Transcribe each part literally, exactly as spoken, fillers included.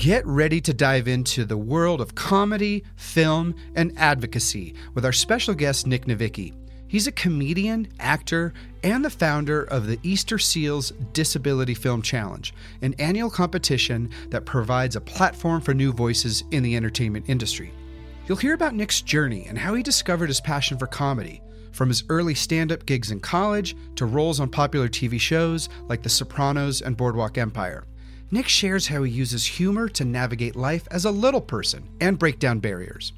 Get ready to dive into the world of comedy, film, and advocacy with our special guest, Nick Novicki. He's a comedian, actor, and the founder of the Easter Seals Disability Film Challenge, an annual competition that provides a platform for new voices in the entertainment industry. You'll hear about Nick's journey and how he discovered his passion for comedy, from his early stand-up gigs in college to roles on popular T V shows like The Sopranos and Boardwalk Empire. Nick shares how he uses humor to navigate life as a little person and break down barriers.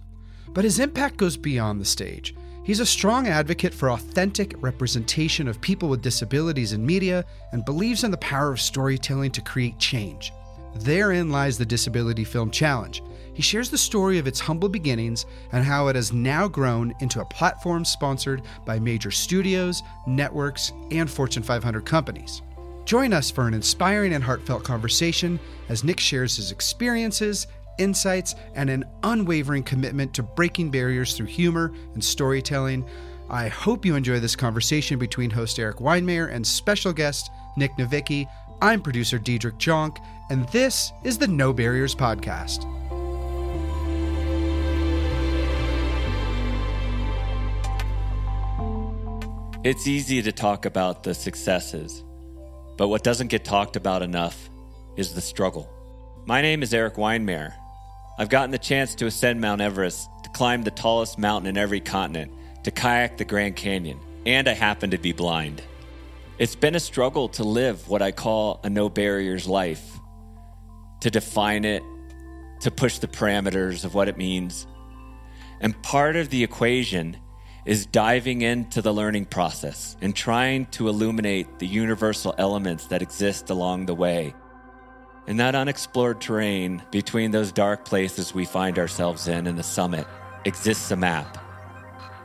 But his impact goes beyond the stage. He's a strong advocate for authentic representation of people with disabilities in media and believes in the power of storytelling to create change. Therein lies the Disability Film Challenge. He shares the story of its humble beginnings and how it has now grown into a platform sponsored by major studios, networks, and Fortune five hundred companies. Join us for an inspiring and heartfelt conversation as Nick shares his experiences, insights, and an unwavering commitment to breaking barriers through humor and storytelling. I hope you enjoy this conversation between host Erik Weihenmayer and special guest Nick Novicki. I'm producer Diedrich Jonk, and this is the No Barriers Podcast. It's easy to talk about the successes, but what doesn't get talked about enough is the struggle. My name is Erik Weihenmayer. I've gotten the chance to ascend Mount Everest, to climb the tallest mountain in every continent, to kayak the Grand Canyon, and I happen to be blind. It's been a struggle to live what I call a no barriers life, to define it, to push the parameters of what it means. And part of the equation is diving into the learning process and trying to illuminate the universal elements that exist along the way in that unexplored terrain. Between those dark places we find ourselves in and the summit exists a map.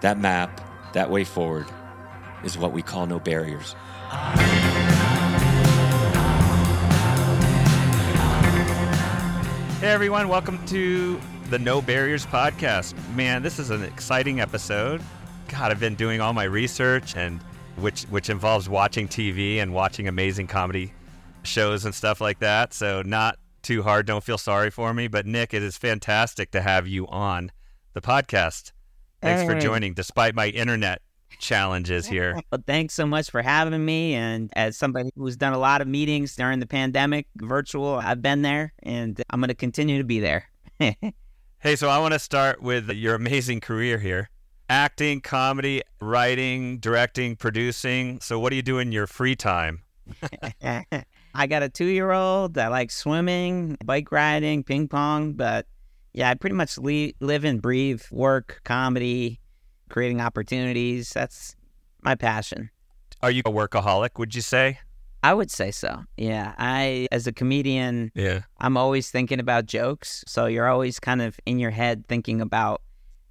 That map, that way forward, is what we call no barriers. Hey everyone, welcome to the No Barriers Podcast. Man, this is an exciting episode. God, I've been doing all my research, and which which involves watching T V and watching amazing comedy shows and stuff like that. So not too hard. Don't feel sorry for me. But Nick, it is fantastic to have you on the podcast. Thanks hey. for joining, despite my internet challenges here. Well, thanks so much for having me. And as somebody who's done a lot of meetings during the pandemic, virtual, I've been there, and I'm going to continue to be there. Hey, so I want to start with your amazing career here. Acting, comedy, writing, directing, producing. So what do you do in your free time? I got a two-year-old. I like swimming, bike riding, ping pong. But yeah, I pretty much le- live and breathe work, comedy, creating opportunities. That's my passion. Are you a workaholic, would you say? I would say so. Yeah. I, as a comedian, yeah. I'm always thinking about jokes. So you're always kind of in your head thinking about,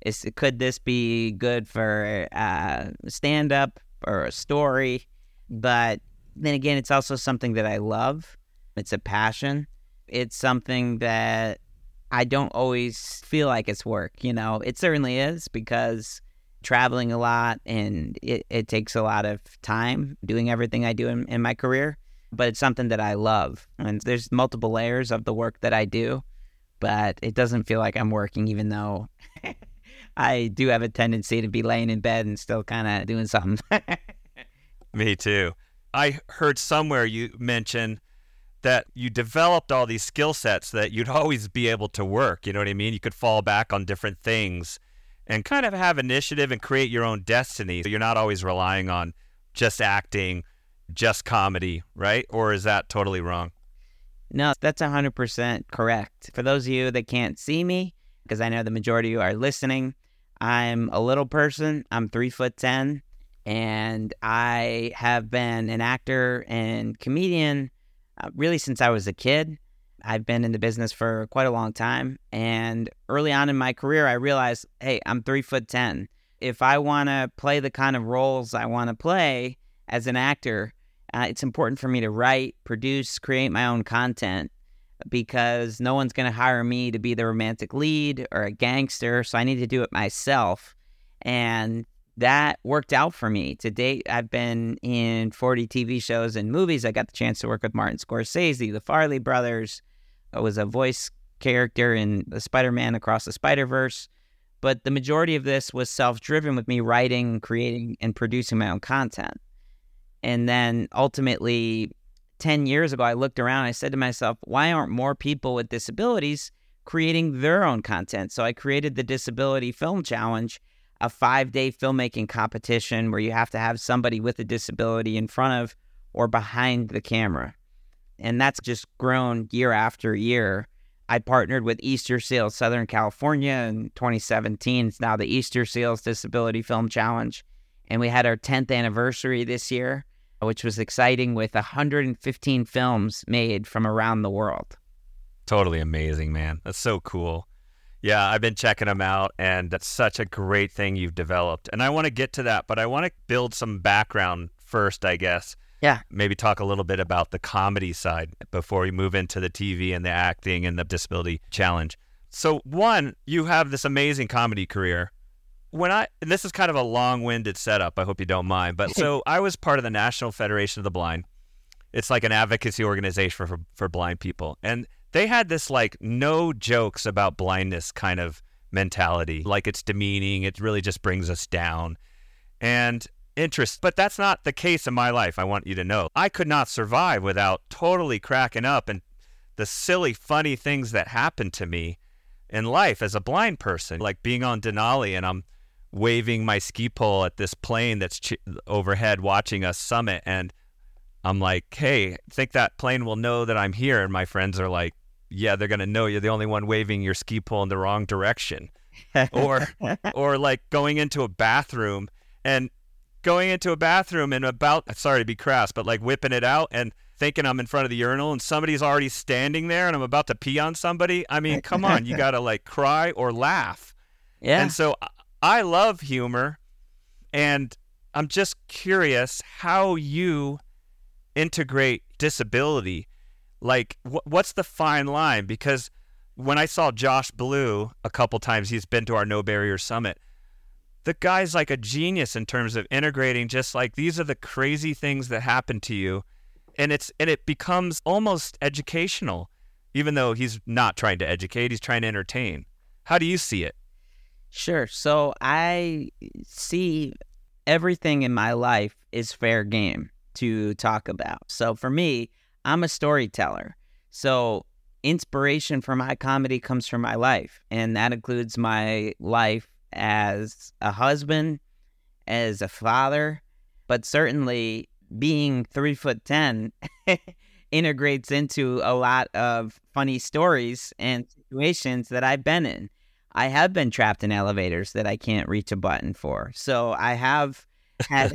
is, could this be good for uh, stand-up or a story? But then again, it's also something that I love. It's a passion. It's something that I don't always feel like it's work. You know, it certainly is, because traveling a lot, and it, it takes a lot of time doing everything I do in, in my career, but it's something that I love. And there's multiple layers of the work that I do, but it doesn't feel like I'm working, even though I do have a tendency to be laying in bed and still kind of doing something. Me too. I heard somewhere you mention that you developed all these skill sets that you'd always be able to work. You know what I mean? You could fall back on different things and kind of have initiative and create your own destiny. So you're not always relying on just acting, just comedy, right? Or is that totally wrong? No, that's one hundred percent correct. For those of you that can't see me, because I know the majority of you are listening, I'm a little person. I'm three foot ten, and I have been an actor and comedian uh, really since I was a kid. I've been in the business for quite a long time, and early on in my career, I realized, hey, I'm three foot ten. If I want to play the kind of roles I want to play as an actor, uh, it's important for me to write, produce, create my own content, because no one's going to hire me to be the romantic lead or a gangster, so I need to do it myself, and that worked out for me. To date, I've been in forty T V shows and movies. I got the chance to work with Martin Scorsese, the Farley Brothers, was a voice character in the Spider-Man Across the Spider-Verse. But the majority of this was self-driven with me writing, creating, and producing my own content. And then ultimately, ten years ago, I looked around and I said to myself, why aren't more people with disabilities creating their own content? So I created the Disability Film Challenge, a five-day filmmaking competition where you have to have somebody with a disability in front of or behind the camera. And that's just grown year after year. I partnered with Easter Seals Southern California in twenty seventeen. It's now the Easter Seals Disability Film Challenge. And we had our tenth anniversary this year, which was exciting, with one hundred fifteen films made from around the world. Totally amazing, man. That's so cool. Yeah, I've been checking them out, and that's such a great thing you've developed. And I want to get to that, but I want to build some background first, I guess. Yeah. Maybe talk a little bit about the comedy side before we move into the T V and the acting and the disability challenge. So one, you have this amazing comedy career. When I, and this is kind of a long-winded setup, I hope you don't mind, but so I was part of the National Federation of the Blind. It's like an advocacy organization for, for blind people. And they had this like no jokes about blindness kind of mentality. Like it's demeaning. It really just brings us down. And interest, but that's not the case in my life. I want you to know I could not survive without totally cracking up and the silly, funny things that happened to me in life as a blind person, like being on Denali and I'm waving my ski pole at this plane that's ch- overhead watching us summit, and I'm like, hey, I think that plane will know that I'm here. And my friends are like, yeah, they're gonna know you're the only one waving your ski pole in the wrong direction. or or like going into a bathroom and going into a bathroom and about, sorry to be crass, but like whipping it out and thinking I'm in front of the urinal and somebody's already standing there and I'm about to pee on somebody. I mean, come on, you got to like cry or laugh. Yeah. And so I love humor, and I'm just curious how you integrate disability. Like wh- what's the fine line? Because when I saw Josh Blue a couple times, he's been to our No Barriers Summit. The guy's like a genius in terms of integrating just like these are the crazy things that happen to you. And it's and it becomes almost educational, even though he's not trying to educate, he's trying to entertain. How do you see it? Sure. So I see everything in my life is fair game to talk about. So for me, I'm a storyteller. So inspiration for my comedy comes from my life, and that includes my life as a husband, as a father, but certainly being three foot ten integrates into a lot of funny stories and situations that I've been in. I have been trapped in elevators that I can't reach a button for. So I have had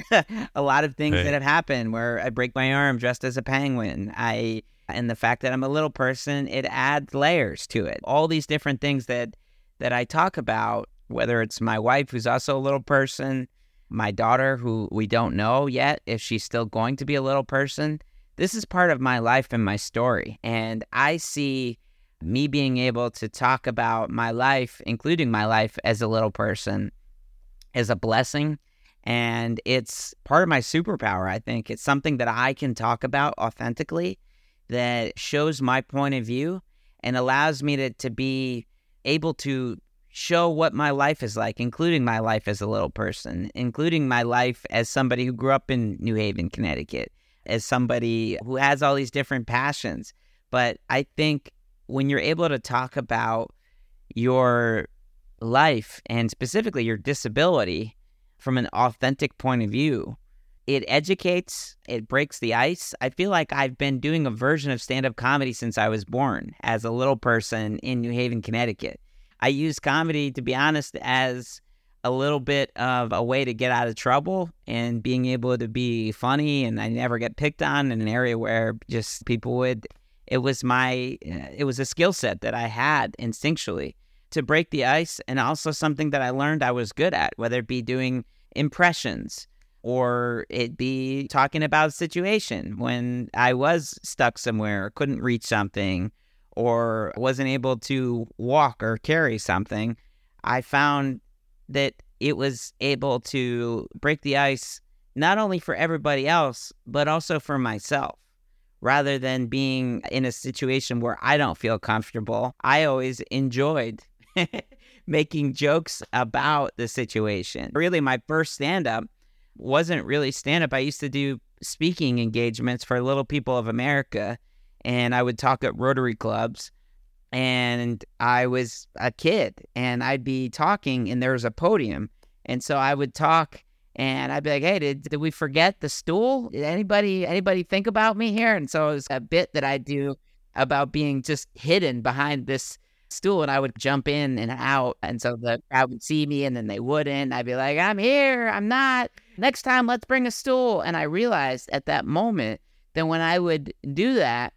a lot of things hey. that have happened where I break my arm dressed as a penguin. I and the fact that I'm a little person, it adds layers to it. All these different things that that I talk about, whether it's my wife, who's also a little person, my daughter, who we don't know yet if she's still going to be a little person. This is part of my life and my story. And I see me being able to talk about my life, including my life as a little person, as a blessing. And it's part of my superpower, I think. It's something that I can talk about authentically that shows my point of view and allows me to, to be able to show what my life is like, including my life as a little person, including my life as somebody who grew up in New Haven, Connecticut, as somebody who has all these different passions. But I think when you're able to talk about your life and specifically your disability from an authentic point of view, it educates, it breaks the ice. I feel like I've been doing a version of stand-up comedy since I was born as a little person in New Haven, Connecticut. I use comedy, to be honest, as a little bit of a way to get out of trouble and being able to be funny, and I never get picked on in an area where just people would. It was my, it was a skill set that I had instinctually to break the ice, and also something that I learned I was good at, whether it be doing impressions or it be talking about a situation when I was stuck somewhere, or couldn't reach something, or wasn't able to walk or carry something. I found that it was able to break the ice, not only for everybody else, but also for myself, rather than being in a situation where I don't feel comfortable. I always enjoyed making jokes about the situation. Really, my first stand-up wasn't really stand-up. I used to do speaking engagements for Little People of America, and I would talk at Rotary clubs. And I was a kid, and I'd be talking, and there was a podium. And so I would talk, and I'd be like, hey, did, did we forget the stool? Did anybody anybody think about me here? And so it was a bit that I do about being just hidden behind this stool, and I would jump in and out. And so the crowd would see me, and then they wouldn't. I'd be like, I'm here, I'm not. Next time, let's bring a stool. And I realized at that moment that when I would do that,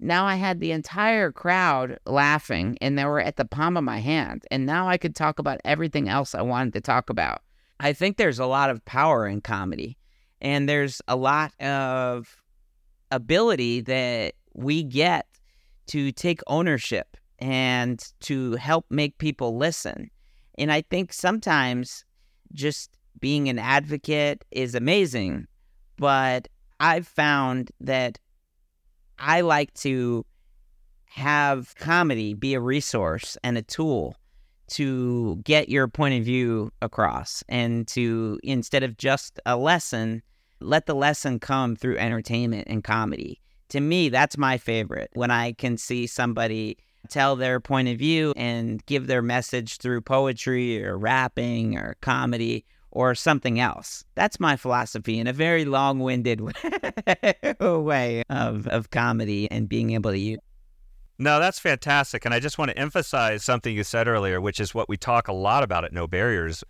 now I had the entire crowd laughing, and they were at the palm of my hand. And now I could talk about everything else I wanted to talk about. I think there's a lot of power in comedy, and there's a lot of ability that we get to take ownership and to help make people listen. And I think sometimes just being an advocate is amazing, but I've found that I like to have comedy be a resource and a tool to get your point of view across, and to, instead of just a lesson, let the lesson come through entertainment and comedy. To me, that's my favorite, when I can see somebody tell their point of view and give their message through poetry or rapping or comedy or something else. That's my philosophy in a very long-winded way of, of comedy and being able to use. No, that's fantastic. And I just want to emphasize something you said earlier, which is what we talk a lot about at No Barriers,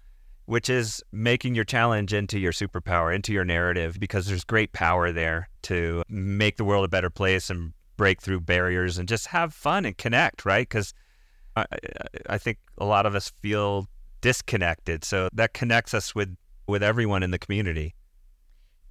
which is making your challenge into your superpower, into your narrative, because there's great power there to make the world a better place and break through barriers and just have fun and connect, right? Because I, I think a lot of us feel disconnected. So that connects us with, with everyone in the community.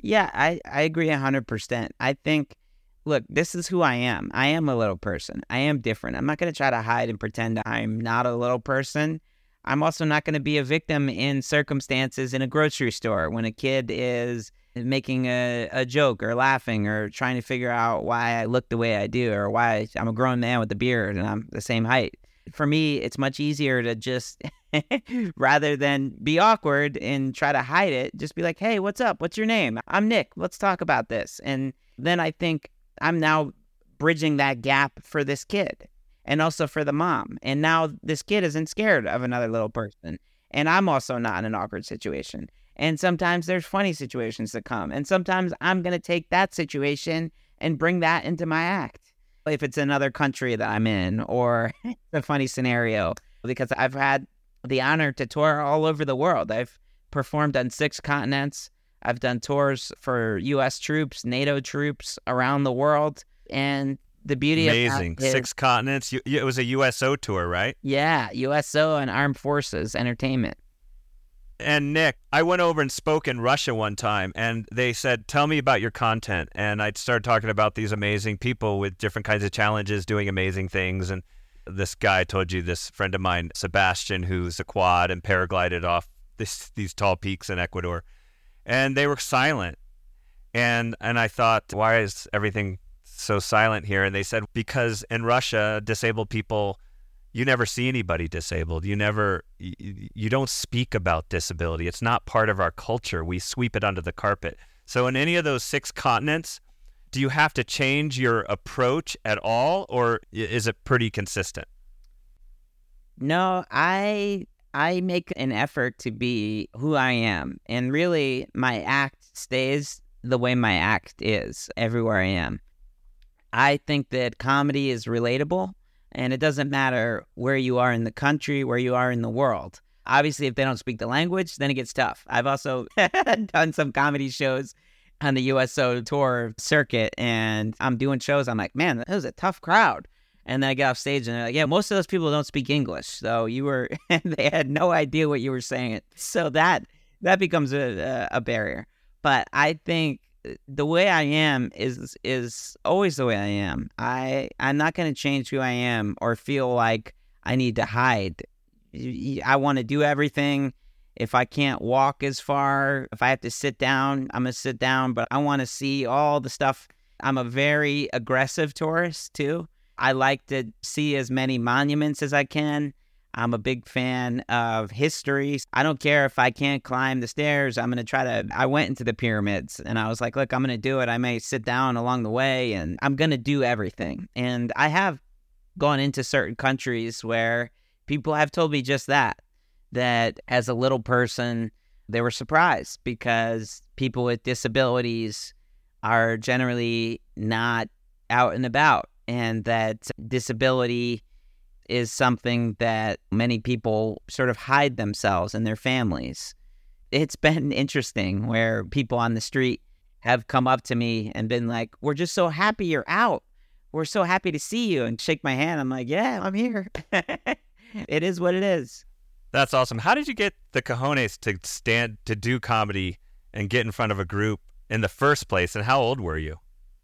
Yeah, I, I agree one hundred percent. I think, look, this is who I am. I am a little person. I am different. I'm not going to try to hide and pretend I'm not a little person. I'm also not going to be a victim in circumstances in a grocery store when a kid is making a, a joke or laughing or trying to figure out why I look the way I do or why I'm a grown man with a beard and I'm the same height. For me, it's much easier to just, rather than be awkward and try to hide it, just be like, hey, what's up? What's your name? I'm Nick. Let's talk about this. And then I think I'm now bridging that gap for this kid and also for the mom. And now this kid isn't scared of another little person. And I'm also not in an awkward situation. And sometimes there's funny situations that come. And sometimes I'm going to take that situation and bring that into my act. If it's another country that I'm in, or a funny scenario, because I've had the honor to tour all over the world. I've performed on six continents. I've done tours for U S troops, NATO troops around the world. And the beauty Amazing. Of that is... Six continents. It was a U S O tour, right? Yeah, U S O and Armed Forces Entertainment. And Nick, I went over and spoke in Russia one time, and they said, tell me about your content. And I started talking about these amazing people with different kinds of challenges doing amazing things. And this guy I told you, this friend of mine, Sebastian, who's a quad and paraglided off this, these tall peaks in Ecuador. And they were silent. And and I thought, why is everything so silent here? And they said, because in Russia, disabled people... You never see anybody disabled. You never, you, you don't speak about disability. It's not part of our culture. We sweep it under the carpet. So in any of those six continents, do you have to change your approach at all, or is it pretty consistent? No, I I make an effort to be who I am. And really, my act stays the way my act is everywhere I am. I think that comedy is relatable. And it doesn't matter where you are in the country, where you are in the world. Obviously, if they don't speak the language, then it gets tough. I've also done some comedy shows on the U S O tour circuit, and I'm doing shows. I'm like, man, that was a tough crowd. And then I get off stage, and they're like, yeah, most of those people don't speak English. So you were, they had no idea what you were saying. So that that becomes a, a barrier. But I think the way I am is is always the way I am. I, I'm not going to change who I am or feel like I need to hide. I want to do everything. If I can't walk as far, if I have to sit down, I'm going to sit down. But I want to see all the stuff I'm a very aggressive tourist, too. I like to see as many monuments as I can. I'm a big fan of history. I don't care if I can't climb the stairs. I'm going to try to... I went into the pyramids, and I was like, look, I'm going to do it. I may sit down along the way, and I'm going to do everything. And I have gone into certain countries where people have told me just that, that as a little person, they were surprised because people with disabilities are generally not out and about, and that disability is something that many people sort of hide themselves and their families. It's been interesting where people on the street have come up to me and been like, we're just so happy you're out. We're so happy to see you, and shake my hand. I'm like, yeah, I'm here. It is what it is. That's awesome. How did you get the cojones to stand, to do comedy and get in front of a group in the first place? And how old were you?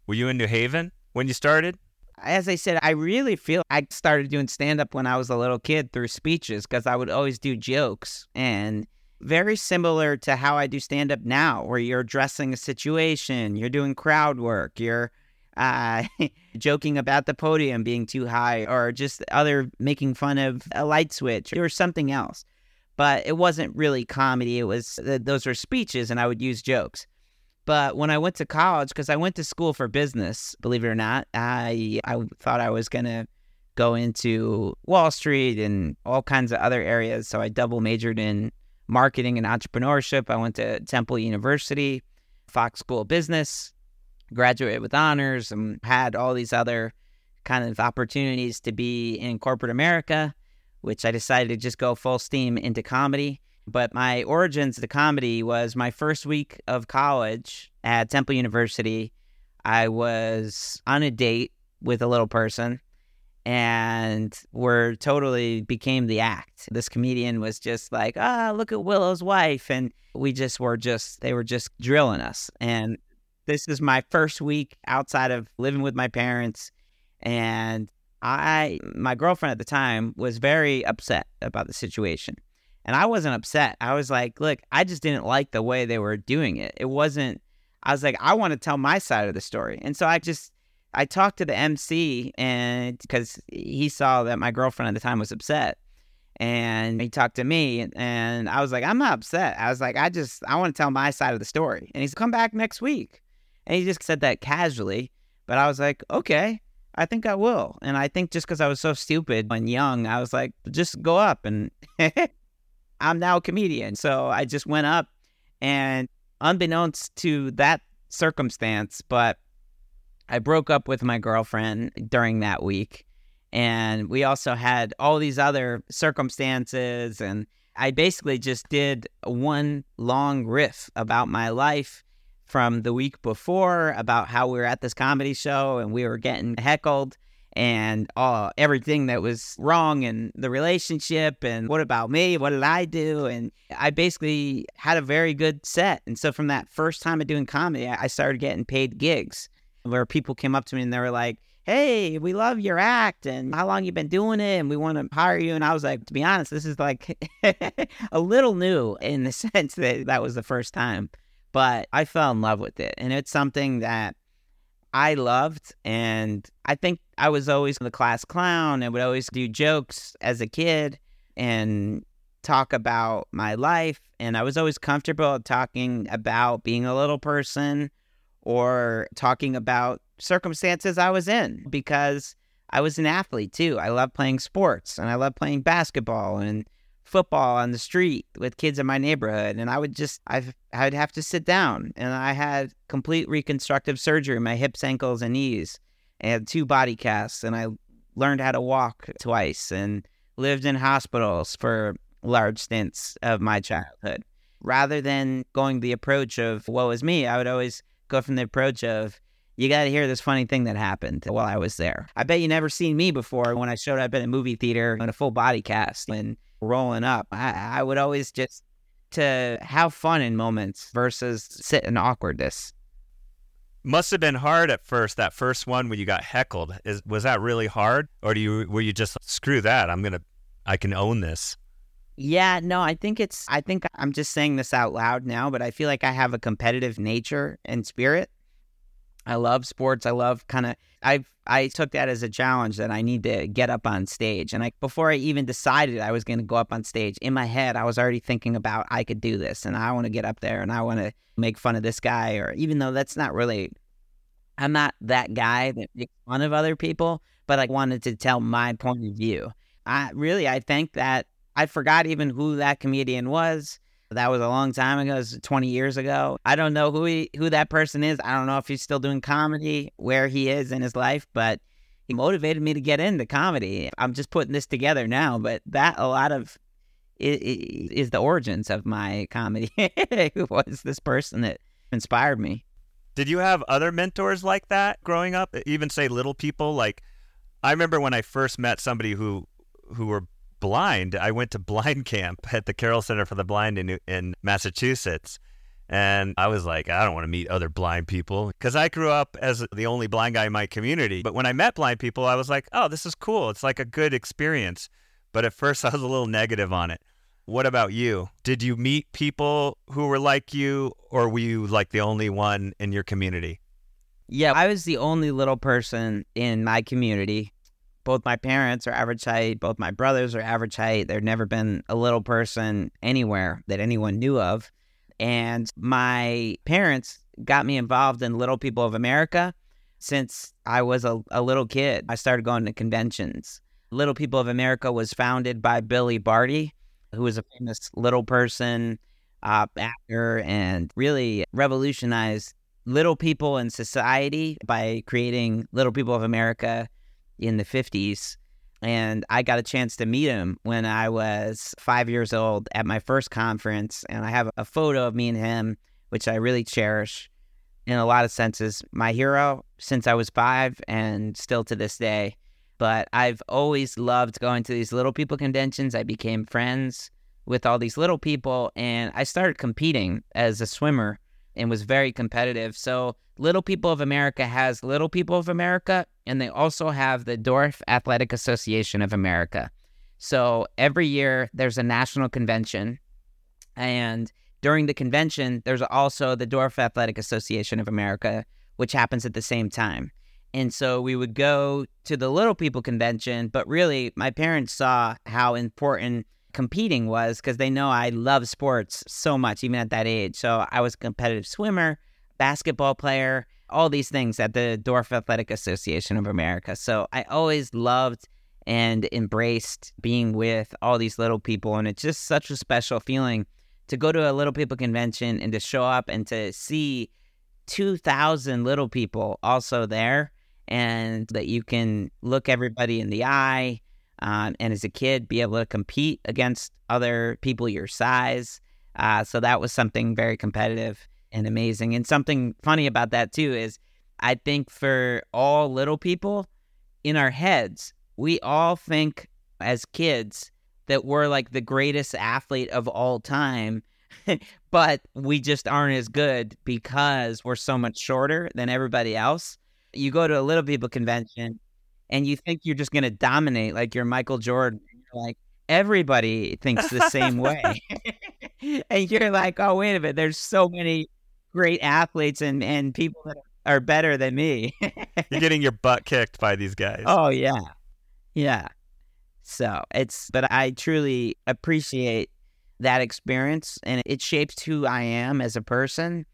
Were you in New Haven when you started? As I said, I really feel I started doing stand-up when I was a little kid through speeches, because I would always do jokes. And very similar to how I do stand-up now, where you're addressing a situation, you're doing crowd work, you're uh, joking about the podium being too high, or just other making fun of a light switch or something else. But it wasn't really comedy. It was those were speeches, and I would use jokes. But when I went to college, because I went to school for business, believe it or not, I I thought I was going to go into Wall Street and all kinds of other areas. So I double majored in marketing and entrepreneurship. I went to Temple University, Fox School of Business, graduated with honors, and had all these other kind of opportunities to be in corporate America, which I decided to just go full steam into comedy. But my origins to comedy was my first week of college at Temple University. I was on a date with a little person, and we're totally became the act. This comedian was just like, ah, oh, look at Willow's wife. And we just were just, they were just drilling us. And this is my first week outside of living with my parents. And I, my girlfriend at the time was very upset about the situation. And I wasn't upset. I was like, look, I just didn't like the way they were doing it. It wasn't, I was like, I want to tell my side of the story. And so I just, I talked to the M C, and because he saw that my girlfriend at the time was upset, and he talked to me, and, and I was like, I'm not upset. I was like, I just, I want to tell my side of the story. And he's come back next week. And he just said that casually, but I was like, okay, I think I will. And I think just because I was so stupid and young, I was like, just go up and... I'm now a comedian. So I just went up, and unbeknownst to that circumstance, but I broke up with my girlfriend during that week. And we also had all these other circumstances. And I basically just did one long riff about my life from the week before, about how we were at this comedy show and we were getting heckled, and all everything that was wrong in the relationship, and what about me, what did I do? And I basically had a very good set. And so from that first time of doing comedy, I started getting paid gigs where people came up to me and they were like, hey, we love your act, and how long you been doing it, and we want to hire you. And I was like, to be honest, this is like a little new in the sense that that was the first time. But I fell in love with it, and it's something that I loved. And I think I was always the class clown and would always do jokes as a kid and talk about my life. And I was always comfortable talking about being a little person or talking about circumstances I was in, because I was an athlete too. I love playing sports, and I love playing basketball and football on the street with kids in my neighborhood. And I would just, I've, I'd have to sit down, and I had complete reconstructive surgery, my hips, ankles, and knees, and two body casts. And I learned how to walk twice, and lived in hospitals for large stints of my childhood. Rather than going the approach of woe is me, I would always go from the approach of, you got to hear this funny thing that happened while I was there. I bet you never seen me before when I showed up in a movie theater in a full body cast and rolling up. I, I would always just to have fun in moments versus sit in awkwardness. Must have been hard at first. That first one when you got heckled, is was that really hard, or do you were you just screw that? I'm gonna, I can own this. Yeah, no, I think it's. I think I'm just saying this out loud now, but I feel like I have a competitive nature and spirit, I love sports. I love kind of, I I took that as a challenge that I need to get up on stage. And I, before I even decided I was going to go up on stage, in my head, I was already thinking about I could do this and I want to get up there and I want to make fun of this guy. Or even though that's not really, I'm not that guy that makes fun of other people, but I wanted to tell my point of view. I really, I think that I forgot even who that comedian was. That was a long time ago. It was twenty years ago. I don't know who he, who that person is. I don't know if he's still doing comedy, where he is in his life, but he motivated me to get into comedy. I'm just putting this together now, but that a lot of it, it, is the origins of my comedy. Who was this person that inspired me? Did you have other mentors like that growing up? Even say little people? Like, I remember when I first met somebody who who were blind. I went to blind camp at the Carroll Center for the Blind in in Massachusetts, and I was like, I don't want to meet other blind people, because I grew up as the only blind guy in my community. But when I met blind people, I was like, oh, this is cool. It's like a good experience. But at first, I was a little negative on it. What about you? Did you meet people who were like you, or were you like the only one in your community? Yeah, I was the only little person in my community. Both my parents are average height. Both my brothers are average height. There'd never been a little person anywhere that anyone knew of. And my parents got me involved in Little People of America since I was a, a little kid. I started going to conventions. Little People of America was founded by Billy Barty, who was a famous little person uh, actor and really revolutionized little people in society by creating Little People of America in the fifties, and I got a chance to meet him when I was five years old at my first conference, and I have a photo of me and him, which I really cherish in a lot of senses. My hero since I was five and still to this day, but I've always loved going to these little people conventions. I became friends with all these little people, and I started competing as a swimmer and was very competitive. So Little People of America has Little People of America, and they also have the Dwarf Athletic Association of America. So every year there's a national convention, and during the convention there's also the Dwarf Athletic Association of America, which happens at the same time. And so we would go to the Little People convention, but really my parents saw how important competing was, because they know I love sports so much, even at that age. So I was a competitive swimmer, basketball player, all these things at the Dwarf Athletic Association of America. So I always loved and embraced being with all these little people. And it's just such a special feeling to go to a Little People convention and to show up and to see two thousand little people also there, and that you can look everybody in the eye. Um, and as a kid, be able to compete against other people your size. Uh, so that was something very competitive and amazing. And something funny about that, too, is I think for all little people, in our heads, we all think as kids that we're like the greatest athlete of all time, but we just aren't as good because we're so much shorter than everybody else. You go to a Little People convention, and you think you're just going to dominate, like you're Michael Jordan. You're like, everybody thinks the same way. And you're like, oh, wait a minute. There's so many great athletes and, and people that are better than me. You're getting your butt kicked by these guys. Oh, yeah. Yeah. So it's, but I truly appreciate that experience. And it shapes who I am as a person.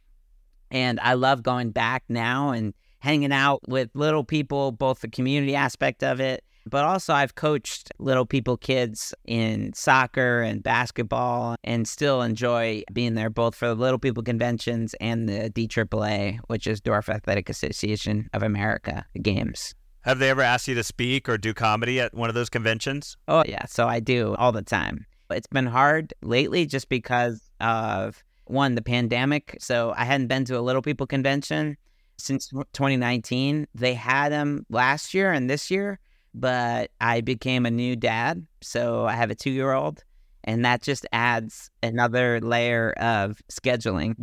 And I love going back now and hanging out with little people, both the community aspect of it, but also I've coached little people kids in soccer and basketball, and still enjoy being there both for the Little People Conventions and the D A A A, which is Dwarf Athletic Association of America games. Have they ever asked you to speak or do comedy at one of those conventions? Oh, yeah. So I do all the time. It's been hard lately just because of, one, the pandemic. So I hadn't been to a Little People Convention since twenty nineteen. They had them last year and this year, but I became a new dad, so I have a two-year-old, and that just adds another layer of scheduling.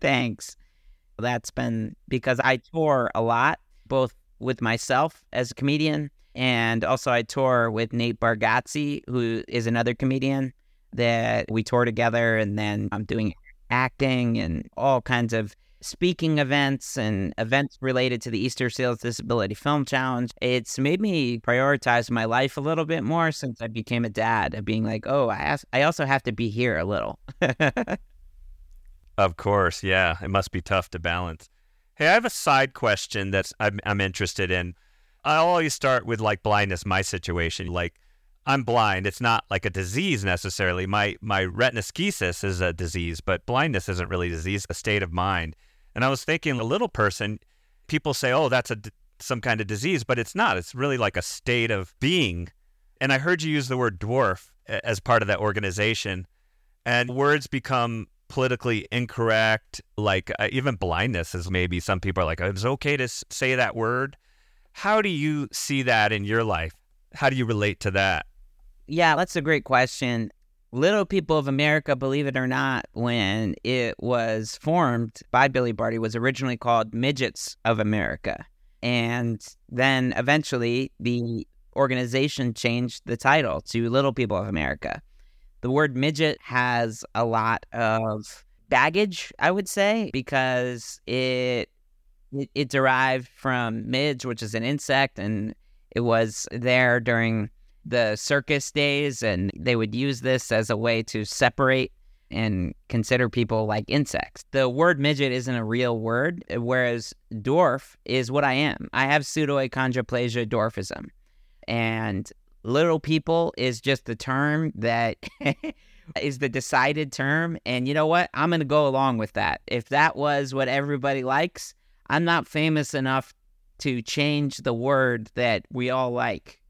Thanks. That's been because I tour a lot, both with myself as a comedian, and also I tour with Nate Bargatze, who is another comedian that we tour together, and then I'm doing acting and all kinds of speaking events and events related to the Easter Seals Disability Film Challenge, it's made me prioritize my life a little bit more since I became a dad, of being like, oh, I, have, I also have to be here a little. Of course. Yeah. It must be tough to balance. Hey, I have a side question that I'm, I'm interested in. I'll always start with like blindness, my situation. Like, I'm blind. It's not like a disease necessarily. My my retinoschisis is a disease, but blindness isn't really a disease, a state of mind. And I was thinking, a little person, people say, oh, that's a, some kind of disease, but it's not. It's really like a state of being. And I heard you use the word dwarf as part of that organization. And words become politically incorrect. Like uh, even blindness is, maybe some people are like, oh, it's okay to say that word. How do you see that in your life? How do you relate to that? Yeah, that's a great question. Little People of America, believe it or not, when it was formed by Billy Barty, was originally called Midgets of America. And then eventually the organization changed the title to Little People of America. The word midget has a lot of baggage, I would say, because it it, it derived from midge, which is an insect, and it was there during the circus days, and they would use this as a way to separate and consider people like insects. The word midget isn't a real word, whereas dwarf is what I am. I have pseudoachondroplasia dwarfism, and little people is just the term that is the decided term, and you know what? I'm going to go along with that. If that was what everybody likes, I'm not famous enough to change the word that we all like.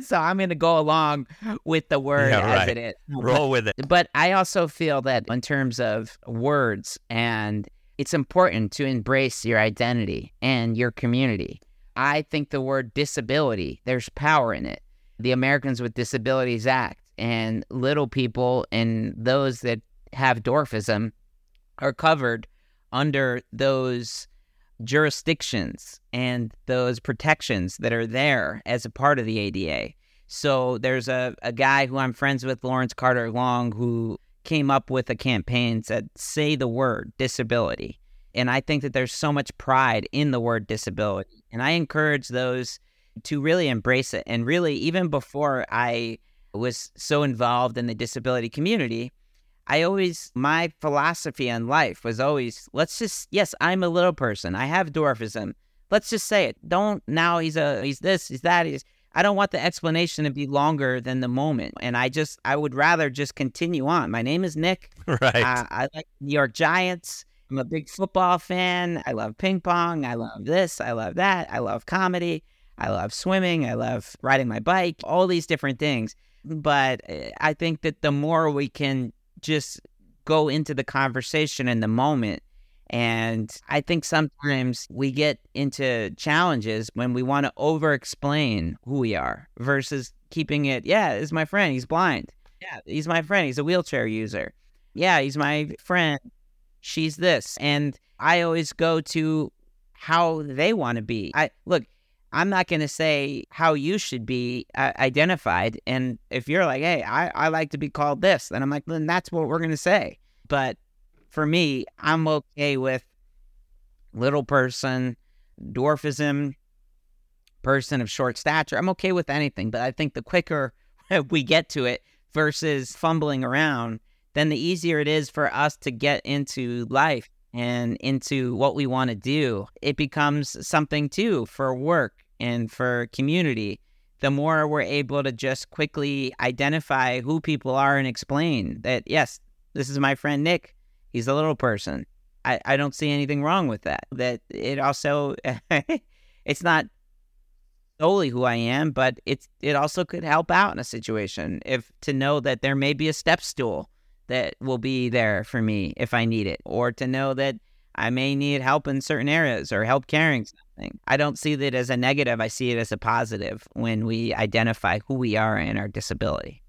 So I'm going to go along with the word yeah, right. as it is. Roll with it. But I also feel that in terms of words, and it's important to embrace your identity and your community. I think the word disability, there's power in it. The Americans with Disabilities Act and little people and those that have dwarfism are covered under those jurisdictions and those protections that are there as a part of the A D A. So there's a, a guy who I'm friends with, Lawrence Carter Long, who came up with a campaign that say the word disability. And I think that there's so much pride in the word disability. And I encourage those to really embrace it. And really, even before I was so involved in the disability community, I always, my philosophy on life was always, let's just, yes, I'm a little person. I have dwarfism. Let's just say it. Don't, now he's a, he's this, he's that. He's, I don't want the explanation to be longer than the moment. And I just, I would rather just continue on. My name is Nick. Right. Uh, I like New York Giants. I'm a big football fan. I love ping pong. I love this. I love that. I love comedy. I love swimming. I love riding my bike. All these different things. But I think that the more we can just go into the conversation in the moment. And I think sometimes we get into challenges when we want to over explain who we are versus keeping it. Yeah, it's my friend. He's blind. Yeah, he's my friend. He's a wheelchair user. Yeah, he's my friend. She's this. And I always go to how they want to be. I look, I'm not going to say how you should be uh, identified. And if you're like, hey, I, I like to be called this, then I'm like, then that's what we're going to say. But for me, I'm okay with little person, dwarfism, person of short stature. I'm okay with anything. But I think the quicker we get to it versus fumbling around, then the easier it is for us to get into life and into what we want to do. It becomes something too for work and for community. The more we're able to just quickly identify who people are and explain that, yes, this is my friend Nick. He's a little person. I, I don't see anything wrong with that. That it also, it's not solely who I am, but it's, it also could help out in a situation if to know that there may be a step stool that will be there for me if I need it, or to know that I may need help in certain areas or help carrying something. I don't see that as a negative. I see it as a positive when we identify who we are and our disability.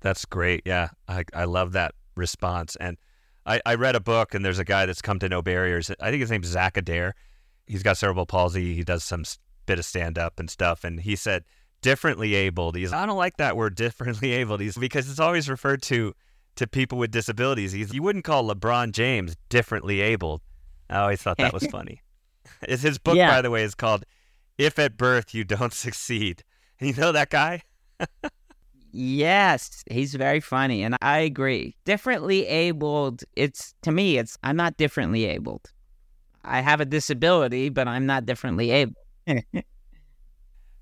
That's great. Yeah, I, I love that response. And I, I read a book, and there's a guy that's come to No Barriers. I think his name's Zach Adair. He's got cerebral palsy. He does some bit of stand-up and stuff. And he said, differently abled. He's, I don't like that word, differently abled, he's, because it's always referred to to people with disabilities. You wouldn't call LeBron James differently abled. I always thought that was funny. It's his book, yeah. by the way, is called If at Birth You Don't Succeed. And you know that guy? Yes, he's very funny, and I agree. Differently abled, it's to me, it's I'm not differently abled. I have a disability, but I'm not differently abled.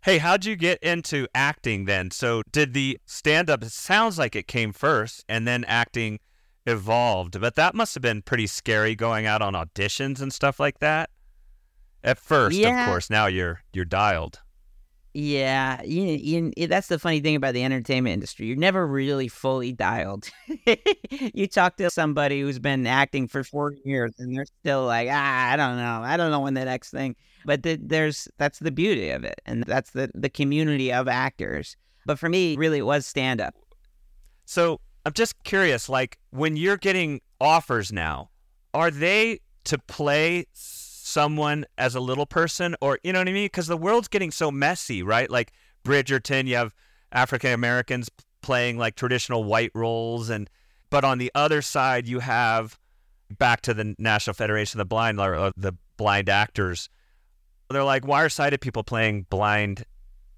Hey, how'd you get into acting then? So did the stand-up, it sounds like it came first, and then acting evolved, but that must have been pretty scary going out on auditions and stuff like that. At first, yeah. of course, now you're you're dialed. Yeah, you, you, that's the funny thing about the entertainment industry. You're never really fully dialed. You talk to somebody who's been acting for forty years, and they're still like, ah, I don't know. I don't know when the next thing. But the, there's that's the beauty of it, and that's the, the community of actors. But for me, really, it was stand-up. So I'm just curious, like, when you're getting offers now, are they to play someone as a little person, or, you know what I mean? Because the world's getting so messy, right? Like Bridgerton, you have African Americans playing like traditional white roles, and but on the other side, you have back to the National Federation of the Blind, or the blind actors. They're like, why are sighted people playing blind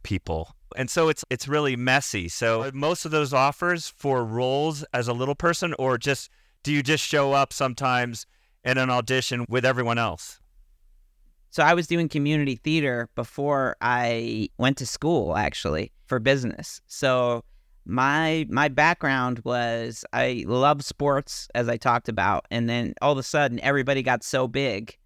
people? And so it's it's really messy. So most of those offers for roles as a little person, or just do you just show up sometimes in an audition with everyone else? So I was doing community theater before I went to school, actually, for business. So my my background was I loved sports, as I talked about. And then all of a sudden, everybody got so big.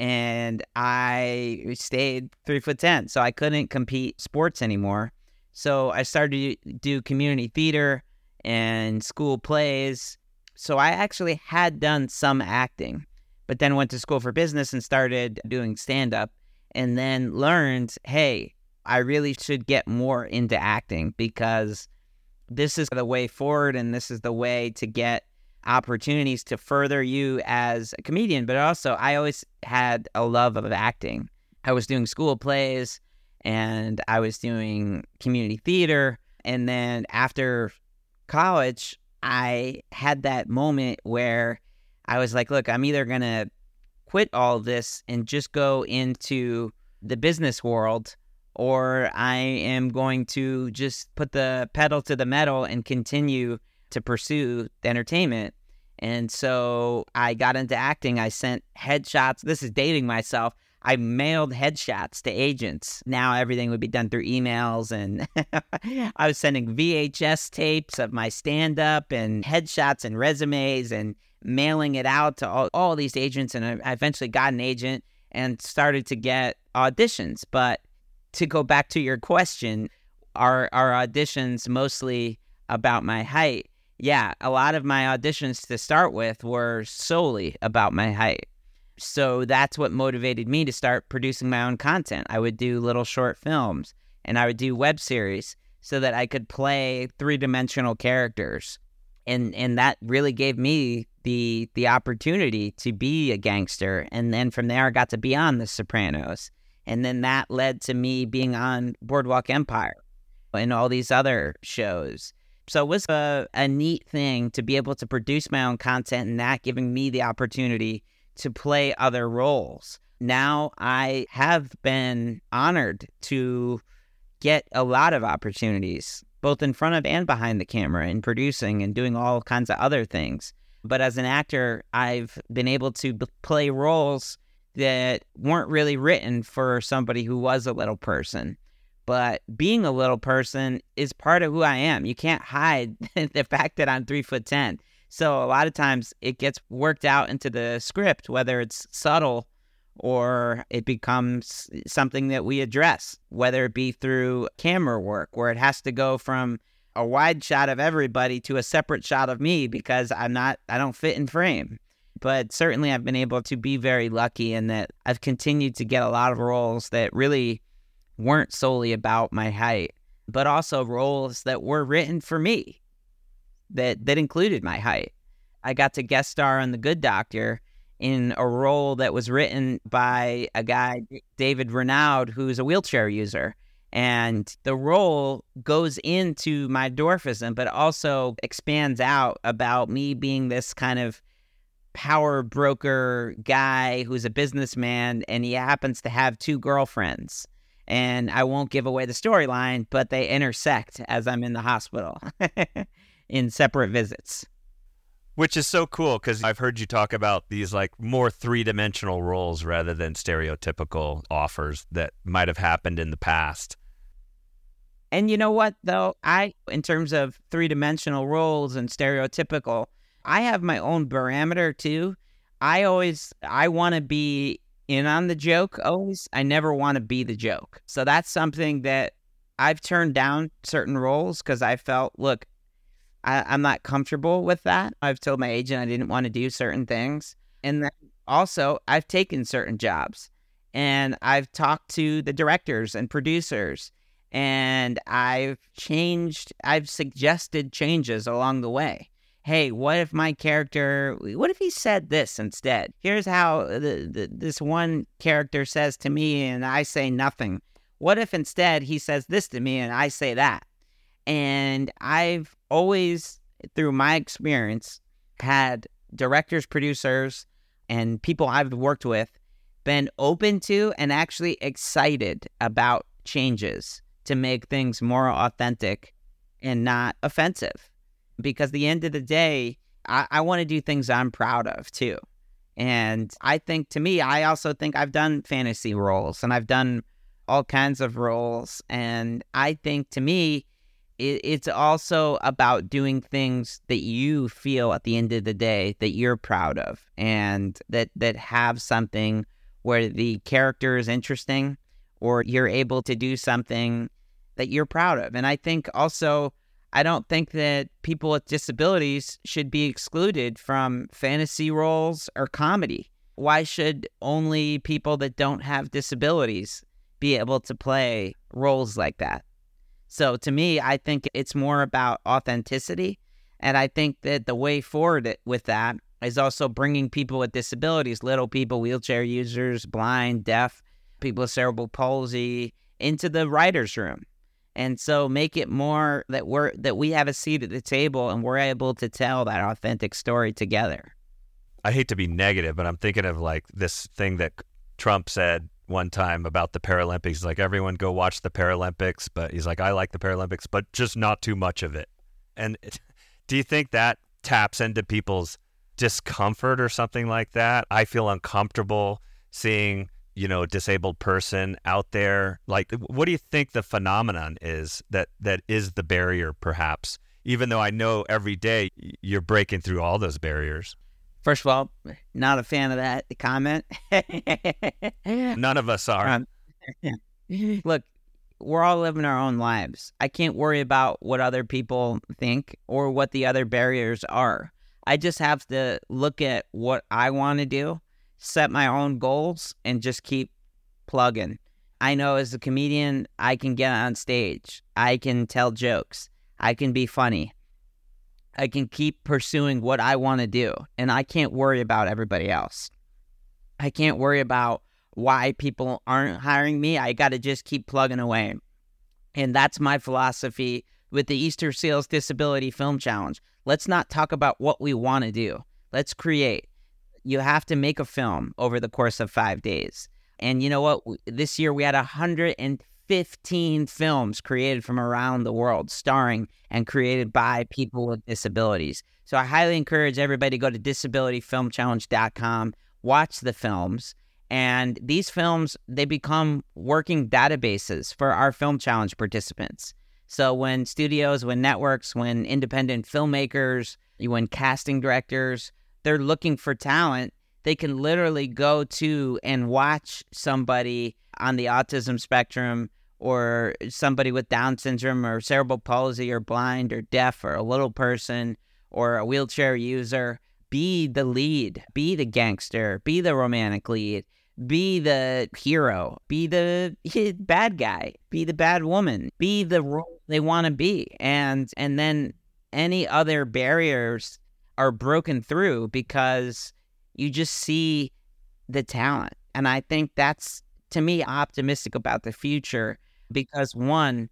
And I stayed three foot ten. So I couldn't compete sports anymore. So I started to do community theater and school plays. So I actually had done some acting, but then went to school for business and started doing stand-up, and then learned, hey, I really should get more into acting because this is the way forward, and this is the way to get opportunities to further you as a comedian. But also, I always had a love of acting. I was doing school plays, and I was doing community theater, and then after college, I had that moment where I was like, look, I'm either going to quit all this and just go into the business world, or I am going to just put the pedal to the metal and continue to pursue entertainment. And so I got into acting. I sent headshots. This is dating myself. I mailed headshots to agents. Now everything would be done through emails, and I was sending V H S tapes of my stand-up and headshots and resumes and mailing it out to all, all these agents, and I eventually got an agent and started to get auditions. But to go back to your question, are, are auditions mostly about my height? Yeah, a lot of my auditions to start with were solely about my height. So that's what motivated me to start producing my own content. I would do little short films, and I would do web series so that I could play three-dimensional characters. And and that really gave me the the opportunity to be a gangster. And then from there, I got to be on The Sopranos. And then that led to me being on Boardwalk Empire and all these other shows. So it was a, a neat thing to be able to produce my own content, and that giving me the opportunity to play other roles. Now I have been honored to get a lot of opportunities, both in front of and behind the camera, and producing and doing all kinds of other things. But as an actor, I've been able to b- play roles that weren't really written for somebody who was a little person. But being a little person is part of who I am. You can't hide the fact that I'm three foot ten. So a lot of times it gets worked out into the script, whether it's subtle or it becomes something that we address, whether it be through camera work, where it has to go from a wide shot of everybody to a separate shot of me because I'm not, I don't fit in frame. But certainly I've been able to be very lucky in that I've continued to get a lot of roles that really weren't solely about my height, but also roles that were written for me. That, that included my height. I got to guest star on The Good Doctor in a role that was written by a guy, David Renaud, who's a wheelchair user. And the role goes into my dwarfism, but also expands out about me being this kind of power broker guy who's a businessman, and he happens to have two girlfriends. And I won't give away the storyline, but they intersect as I'm in the hospital in separate visits. Which is so cool, because I've heard you talk about these like more three-dimensional roles rather than stereotypical offers that might have happened in the past. And you know what, though? I, in terms of three-dimensional roles and stereotypical, I have my own barometer, too. I always, I want to be in on the joke always. I never want to be the joke. So that's something that I've turned down certain roles because I felt, look, I, I'm not comfortable with that. I've told my agent I didn't want to do certain things. And then also, I've taken certain jobs. And I've talked to the directors and producers. And I've changed, I've suggested changes along the way. Hey, what if my character, what if he said this instead? Here's how the, the, this one character says to me and I say nothing. What if instead he says this to me and I say that? And I've always, through my experience, had directors, producers, and people I've worked with been open to and actually excited about changes to make things more authentic and not offensive. Because at the end of the day, I, I want to do things I'm proud of, too. And I think, to me, I also think I've done fantasy roles and I've done all kinds of roles. And I think, to me, it, it's also about doing things that you feel at the end of the day that you're proud of and that, that have something where the character is interesting or you're able to do something that you're proud of. And I think also, I don't think that people with disabilities should be excluded from fantasy roles or comedy. Why should only people that don't have disabilities be able to play roles like that? So to me, I think it's more about authenticity. And I think that the way forward with that is also bringing people with disabilities, little people, wheelchair users, blind, deaf, people with cerebral palsy, into the writer's room. And so make it more that we're that we have a seat at the table and we're able to tell that authentic story together. I hate to be negative, but I'm thinking of like this thing that Trump said one time about the Paralympics. He's like, everyone go watch the Paralympics. But he's like, I like the Paralympics, but just not too much of it. And it, do you think that taps into people's discomfort or something like that? I feel uncomfortable seeing, you know, disabled person out there. Like, what do you think the phenomenon is that that is the barrier, perhaps? Even though I know every day you're breaking through all those barriers. First of all, not a fan of that comment. None of us are. Um, look, we're all living our own lives. I can't worry about what other people think or what the other barriers are. I just have to look at what I want to do, set my own goals, and just keep plugging. I know as a comedian, I can get on stage. I can tell jokes. I can be funny. I can keep pursuing what I want to do, and I can't worry about everybody else. I can't worry about why people aren't hiring me. I got to just keep plugging away. And that's my philosophy with the Easter Seals Disability Film Challenge. Let's not talk about what we want to do. Let's create. You have to make a film over the course of five days. And you know what? This year we had one hundred fifteen films created from around the world, starring and created by people with disabilities. So I highly encourage everybody to go to disability film challenge dot com, watch the films. And these films, they become working databases for our film challenge participants. So when studios, when networks, when independent filmmakers, when casting directors, they're looking for talent, they can literally go to and watch somebody on the autism spectrum or somebody with Down syndrome or cerebral palsy or blind or deaf or a little person or a wheelchair user be the lead, be the gangster, be the romantic lead, be the hero, be the bad guy, be the bad woman, be the role they want to be. And, and then any other barriers are broken through because you just see the talent. And I think that's, to me, optimistic about the future because, one,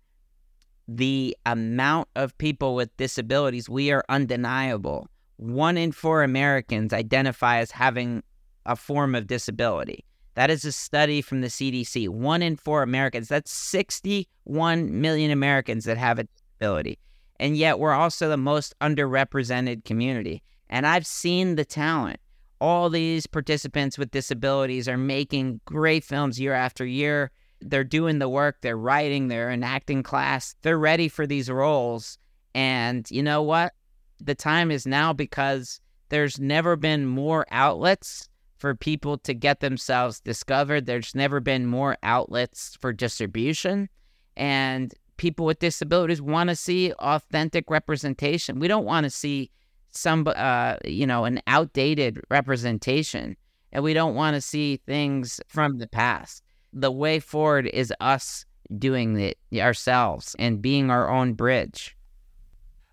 the amount of people with disabilities, we are undeniable. one in four Americans identify as having a form of disability. That is a study from the C D C. One in four Americans. That's sixty-one million Americans that have a disability. And yet we're also the most underrepresented community. And I've seen the talent. All these participants with disabilities are making great films year after year. They're doing the work. They're writing. They're in acting class. They're ready for these roles. And you know what? The time is now, because there's never been more outlets for people to get themselves discovered. There's never been more outlets for distribution. And people with disabilities want to see authentic representation. We don't want to see some, uh, you know, an outdated representation. And we don't want to see things from the past. The way forward is us doing it ourselves and being our own bridge.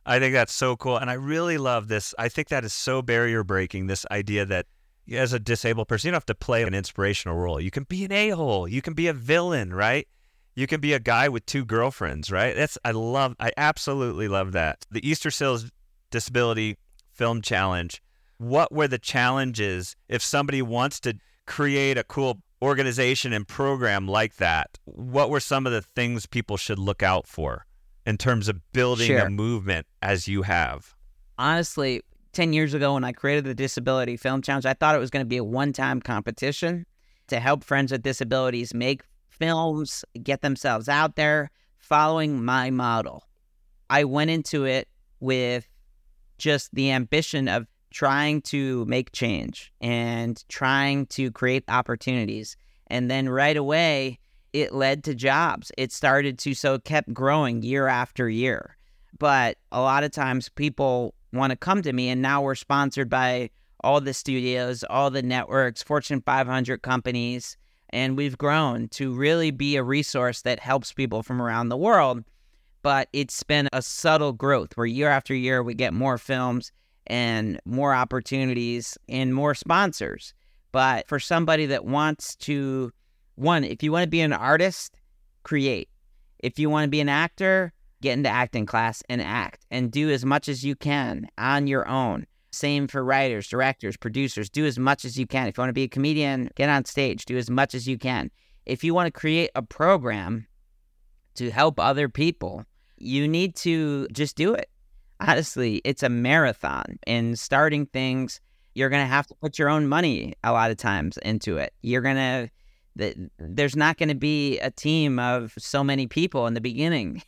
I think that's so cool. And I really love this. I think that is so barrier breaking, this idea that as a disabled person, you don't have to play an inspirational role. You can be an a-hole. You can be a villain, right? You can be a guy with two girlfriends, right? That's I love, I absolutely love that. The Easter Seals Disability Film Challenge. What were the challenges if somebody wants to create a cool organization and program like that? What were some of the things people should look out for in terms of building sure. a movement as you have? Honestly, ten years ago when I created the Disability Film Challenge, I thought it was going to be a one-time competition to help friends with disabilities make films, get themselves out there, following my model. I went into it with just the ambition of trying to make change and trying to create opportunities. And then right away, it led to jobs. It started to, so it kept growing year after year. But a lot of times people want to come to me, and now we're sponsored by all the studios, all the networks, Fortune five hundred companies, and we've grown to really be a resource that helps people from around the world. But it's been a subtle growth where year after year we get more films and more opportunities and more sponsors. But for somebody that wants to... One, if you want to be an artist, create. If you want to be an actor, get into acting class and act and do as much as you can on your own. Same for writers, directors, producers. Do as much as you can. If you want to be a comedian, get on stage. Do as much as you can. If you want to create a program to help other people, you need to just do it. Honestly, it's a marathon. And starting things, you're going to have to put your own money a lot of times into it. You're going to... That there's not going to be a team of so many people in the beginning.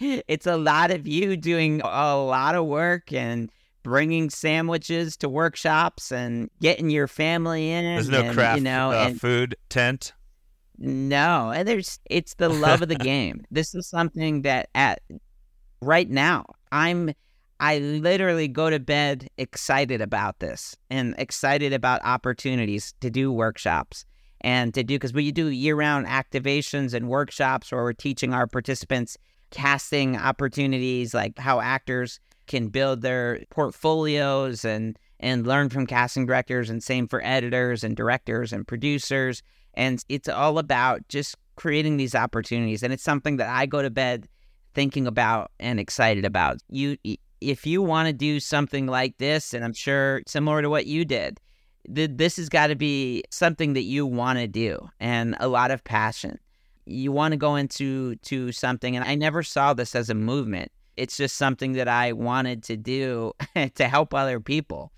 It's a lot of you doing a lot of work and bringing sandwiches to workshops and getting your family in. There's no and, craft you know, uh, and, food tent. No, and there's it's the love of the game. This is something that at right now I'm I literally go to bed excited about this and excited about opportunities to do workshops. And to do, because we do year-round activations and workshops where we're teaching our participants casting opportunities, like how actors can build their portfolios and, and learn from casting directors, and same for editors and directors and producers. And it's all about just creating these opportunities. And it's something that I go to bed thinking about and excited about. You, if you want to do something like this, and I'm sure similar to what you did, this has got to be something that you want to do, and a lot of passion. You want to go into to something, and I never saw this as a movement. It's just something that I wanted to do to help other people.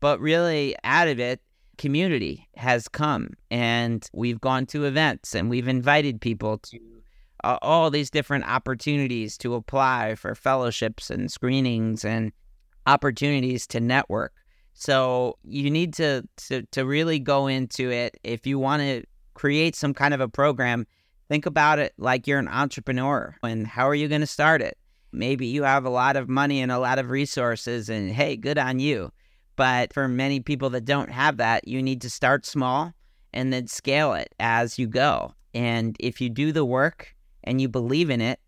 But really, out of it, community has come, and we've gone to events, and we've invited people to uh, all these different opportunities to apply for fellowships and screenings and opportunities to network. So you need to, to to really go into it. If you want to create some kind of a program, think about it like you're an entrepreneur. And how are you going to start it? Maybe you have a lot of money and a lot of resources, and hey, good on you. But for many people that don't have that, you need to start small and then scale it as you go. And if you do the work and you believe in it,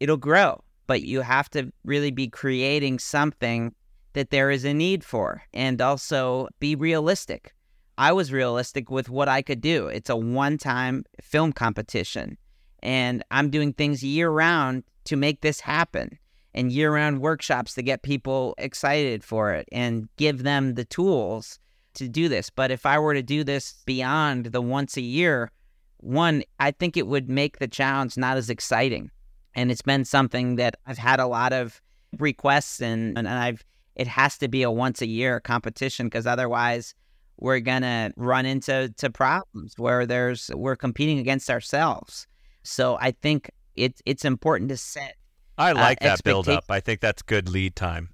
it'll grow. But you have to really be creating something that there is a need for, and also be realistic. I was realistic with what I could do. It's a one-time film competition, and I'm doing things year-round to make this happen. and year-round workshops to get people excited for it and give them the tools to do this. But if I were to do this beyond the once a year, one, I think it would make the challenge not as exciting. And it's been something that I've had a lot of requests and, and I've it has to be a once a year competition, because otherwise we're going to run into to problems where there's we're competing against ourselves. So I think it, it's important to set I like uh, that build up. I think that's good lead time.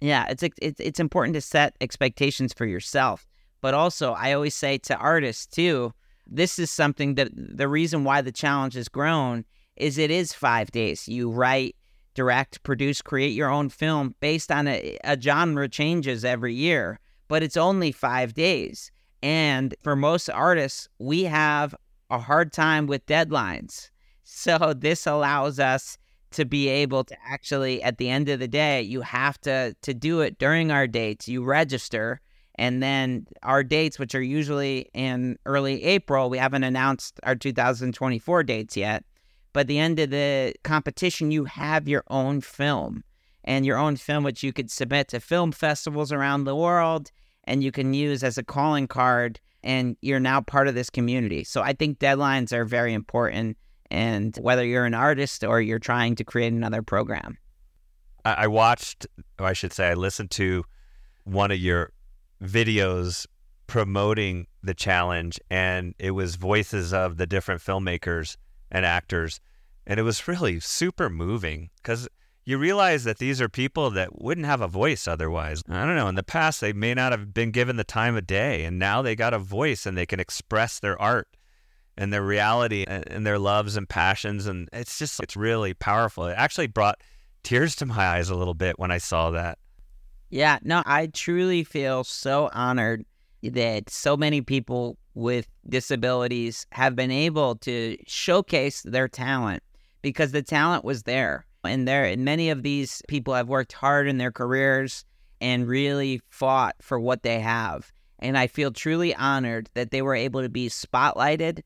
Yeah, it's it's it's important to set expectations for yourself. But also, I always say to artists too, this is something that the reason why the challenge has grown is it is five days. You write, direct, produce, create your own film based on a, a genre changes every year, but it's only five days. And for most artists, we have a hard time with deadlines. So this allows us to be able to actually, at the end of the day, you have to, to do it during our dates. You register, and then our dates, which are usually in early April, we haven't announced our two thousand twenty-four dates yet. But at the end of the competition, you have your own film, and your own film, which you could submit to film festivals around the world, and you can use as a calling card, and you're now part of this community. So I think deadlines are very important. And whether you're an artist or you're trying to create another program. I watched, or I should say, I listened to one of your videos promoting the challenge, and it was voices of the different filmmakers and actors. And it was really super moving, because you realize that these are people that wouldn't have a voice otherwise. I don't know, in the past, they may not have been given the time of day, and now they got a voice and they can express their art and their reality and their loves and passions. And it's just, it's really powerful. It actually brought tears to my eyes a little bit when I saw that. Yeah, no, I truly feel so honored that so many people with disabilities have been able to showcase their talent, because the talent was there. And there, and many of these people have worked hard in their careers and really fought for what they have. And I feel truly honored that they were able to be spotlighted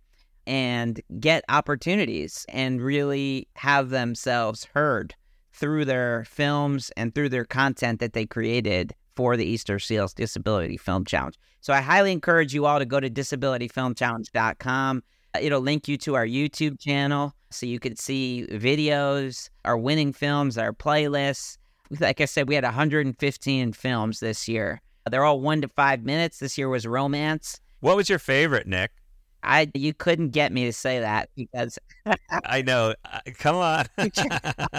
and get opportunities and really have themselves heard through their films and through their content that they created for the Easter Seals Disability Film Challenge. So I highly encourage you all to go to disability film challenge dot com. It'll link you to our YouTube channel so you can see videos, our winning films, our playlists. Like I said, we had one hundred fifteen films this year. They're all one to five minutes. This year was romance. What was your favorite, Nick? I you couldn't get me to say that because I know. Uh, come on.